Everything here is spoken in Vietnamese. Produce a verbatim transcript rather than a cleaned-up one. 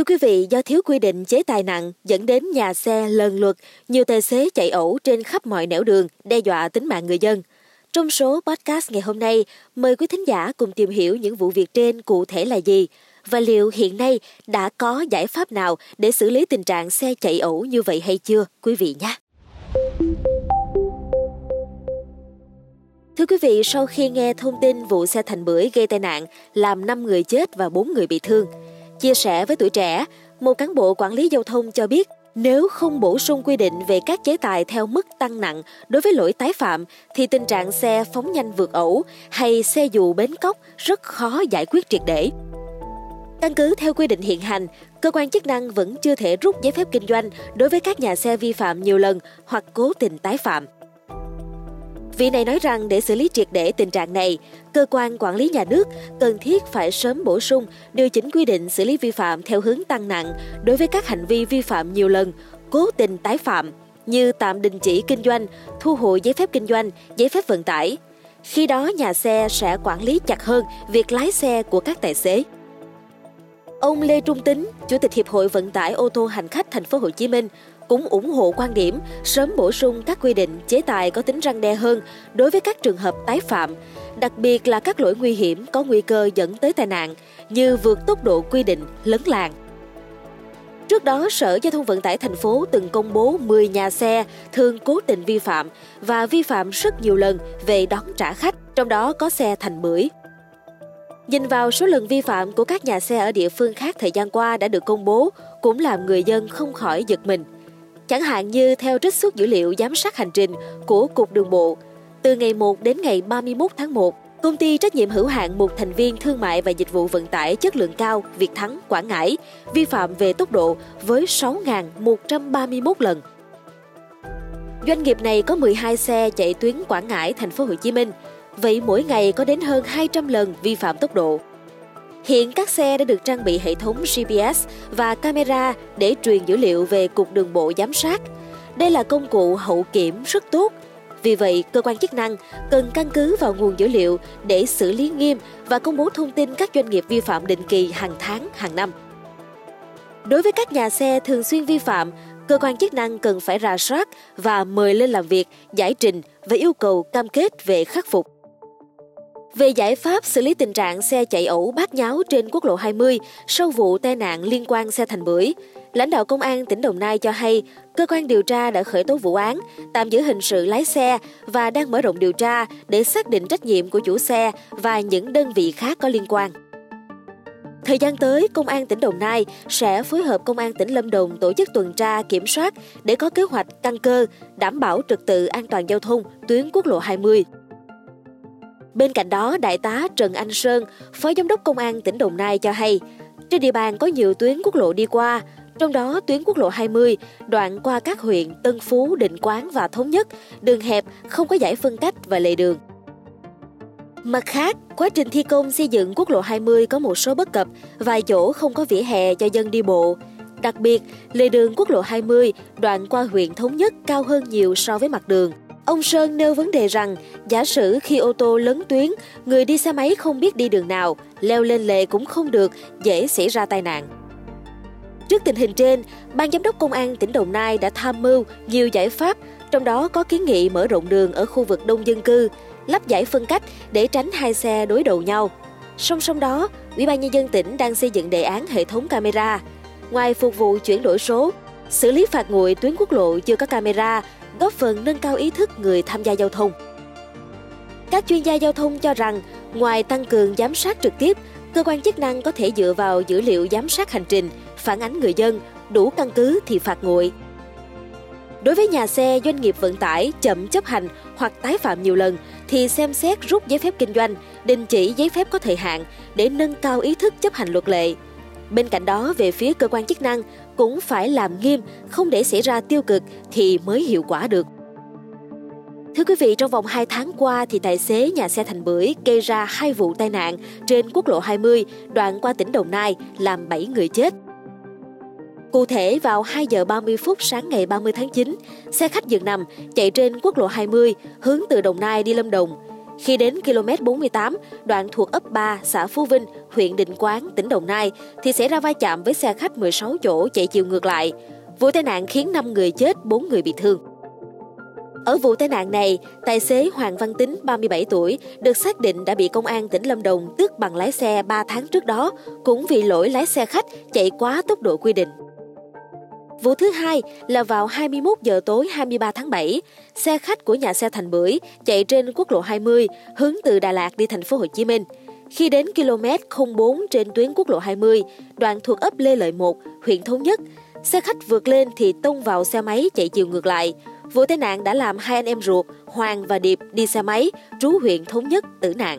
Thưa quý vị, do thiếu quy định chế tài nặng dẫn đến nhà xe lần lượt, nhiều tài xế chạy ẩu trên khắp mọi nẻo đường, đe dọa tính mạng người dân. Trong số podcast ngày hôm nay, mời quý thính giả cùng tìm hiểu những vụ việc trên cụ thể là gì và liệu hiện nay đã có giải pháp nào để xử lý tình trạng xe chạy ẩu như vậy hay chưa, quý vị nhé. Thưa quý vị, sau khi nghe thông tin vụ xe Thành Bưởi gây tai nạn, làm năm người chết và bốn người bị thương, chia sẻ với Tuổi Trẻ, một cán bộ quản lý giao thông cho biết nếu không bổ sung quy định về các chế tài theo mức tăng nặng đối với lỗi tái phạm thì tình trạng xe phóng nhanh vượt ẩu hay xe dù bến cóc rất khó giải quyết triệt để. Căn cứ theo quy định hiện hành, cơ quan chức năng vẫn chưa thể rút giấy phép kinh doanh đối với các nhà xe vi phạm nhiều lần hoặc cố tình tái phạm. Vị này nói rằng để xử lý triệt để tình trạng này, cơ quan quản lý nhà nước cần thiết phải sớm bổ sung, điều chỉnh quy định xử lý vi phạm theo hướng tăng nặng đối với các hành vi vi phạm nhiều lần, cố tình tái phạm như tạm đình chỉ kinh doanh, thu hồi giấy phép kinh doanh, giấy phép vận tải. Khi đó nhà xe sẽ quản lý chặt hơn việc lái xe của các tài xế. Ông Lê Trung Tính, Chủ tịch Hiệp hội Vận tải Ô tô Hành khách Thành phố Hồ Chí Minh cũng ủng hộ quan điểm sớm bổ sung các quy định chế tài có tính răn đe hơn đối với các trường hợp tái phạm, đặc biệt là các lỗi nguy hiểm có nguy cơ dẫn tới tai nạn như vượt tốc độ quy định, lấn làn. Trước đó, Sở Giao thông Vận tải Thành phố từng công bố mười nhà xe thường cố tình vi phạm và vi phạm rất nhiều lần về đón trả khách, trong đó có xe Thành Bưởi. Nhìn vào số lần vi phạm của các nhà xe ở địa phương khác thời gian qua đã được công bố cũng làm người dân không khỏi giật mình. Chẳng hạn như theo trích xuất dữ liệu giám sát hành trình của Cục Đường Bộ, từ ngày một đến ngày ba mươi mốt tháng một, công ty trách nhiệm hữu hạn một thành viên thương mại và dịch vụ vận tải chất lượng cao Việt Thắng Quảng Ngãi vi phạm về tốc độ với sáu nghìn một trăm ba mươi mốt lần. Doanh nghiệp này có mười hai xe chạy tuyến Quảng Ngãi Thành phố Hồ Chí Minh, vậy mỗi ngày có đến hơn hai trăm lần vi phạm tốc độ. Hiện các xe đã được trang bị hệ thống G P S và camera để truyền dữ liệu về Cục Đường Bộ giám sát. Đây là công cụ hậu kiểm rất tốt. Vì vậy, cơ quan chức năng cần căn cứ vào nguồn dữ liệu để xử lý nghiêm và công bố thông tin các doanh nghiệp vi phạm định kỳ hàng tháng, hàng năm. Đối với các nhà xe thường xuyên vi phạm, cơ quan chức năng cần phải rà soát và mời lên làm việc, giải trình và yêu cầu cam kết về khắc phục. Về giải pháp xử lý tình trạng xe chạy ẩu bát nháo trên quốc lộ hai mươi sau vụ tai nạn liên quan xe Thành Bưởi, lãnh đạo Công an tỉnh Đồng Nai cho hay cơ quan điều tra đã khởi tố vụ án, tạm giữ hình sự lái xe và đang mở rộng điều tra để xác định trách nhiệm của chủ xe và những đơn vị khác có liên quan. Thời gian tới, Công an tỉnh Đồng Nai sẽ phối hợp Công an tỉnh Lâm Đồng tổ chức tuần tra kiểm soát để có kế hoạch căn cơ đảm bảo trật tự an toàn giao thông tuyến quốc lộ hai mươi. Bên cạnh đó, Đại tá Trần Anh Sơn, Phó Giám đốc Công an tỉnh Đồng Nai cho hay, trên địa bàn có nhiều tuyến quốc lộ đi qua, trong đó tuyến quốc lộ hai mươi, đoạn qua các huyện Tân Phú, Định Quán và Thống Nhất, đường hẹp, không có giải phân cách và lề đường. Mặt khác, quá trình thi công xây dựng quốc lộ hai mươi có một số bất cập, vài chỗ không có vỉa hè cho dân đi bộ. Đặc biệt, lề đường quốc lộ hai mươi, đoạn qua huyện Thống Nhất cao hơn nhiều so với mặt đường. Ông Sơn nêu vấn đề rằng, giả sử khi ô tô lấn tuyến, người đi xe máy không biết đi đường nào, leo lên lề cũng không được, dễ xảy ra tai nạn. Trước tình hình trên, Ban Giám đốc Công an tỉnh Đồng Nai đã tham mưu nhiều giải pháp, trong đó có kiến nghị mở rộng đường ở khu vực đông dân cư, lắp giải phân cách để tránh hai xe đối đầu nhau. Song song đó, Ủy ban Nhân dân tỉnh đang xây dựng đề án hệ thống camera. Ngoài phục vụ chuyển đổi số, xử lý phạt nguội tuyến quốc lộ chưa có camera, góp phần nâng cao ý thức người tham gia giao thông. Các chuyên gia giao thông cho rằng, ngoài tăng cường giám sát trực tiếp, cơ quan chức năng có thể dựa vào dữ liệu giám sát hành trình, phản ánh người dân, đủ căn cứ thì phạt nguội. Đối với nhà xe, doanh nghiệp vận tải chậm chấp hành hoặc tái phạm nhiều lần thì xem xét rút giấy phép kinh doanh, đình chỉ giấy phép có thời hạn để nâng cao ý thức chấp hành luật lệ. Bên cạnh đó, về phía cơ quan chức năng cũng phải làm nghiêm, không để xảy ra tiêu cực thì mới hiệu quả được. Thưa quý vị, trong vòng hai tháng qua thì tài xế nhà xe Thành Bưởi gây ra hai vụ tai nạn trên quốc lộ hai mươi, đoạn qua tỉnh Đồng Nai, làm bảy người chết. Cụ thể, vào hai giờ ba mươi phút sáng ngày ba mươi tháng chín, xe khách dừng nằm chạy trên quốc lộ hai mươi hướng từ Đồng Nai đi Lâm Đồng. Khi đến ki lô mét bốn mươi tám, đoạn thuộc ấp ba, xã Phú Vinh, huyện Định Quán, tỉnh Đồng Nai thì xảy ra va chạm với xe khách mười sáu chỗ chạy chiều ngược lại. Vụ tai nạn khiến năm người chết, bốn người bị thương. Ở vụ tai nạn này, tài xế Hoàng Văn Tính, ba mươi bảy tuổi, được xác định đã bị Công an tỉnh Lâm Đồng tước bằng lái xe ba tháng trước đó, cũng vì lỗi lái xe khách chạy quá tốc độ quy định. Vụ thứ hai là vào hai mươi mốt giờ tối hai mươi ba tháng bảy, xe khách của nhà xe Thành Bưởi chạy trên quốc lộ hai mươi hướng từ Đà Lạt đi Thành phố Hồ Chí Minh. Khi đến ki lô mét không bốn trên tuyến quốc lộ hai mươi, đoạn thuộc ấp Lê Lợi một, huyện Thống Nhất, xe khách vượt lên thì tông vào xe máy chạy chiều ngược lại. Vụ tai nạn đã làm hai anh em ruột Hoàng và Điệp đi xe máy trú huyện Thống Nhất tử nạn.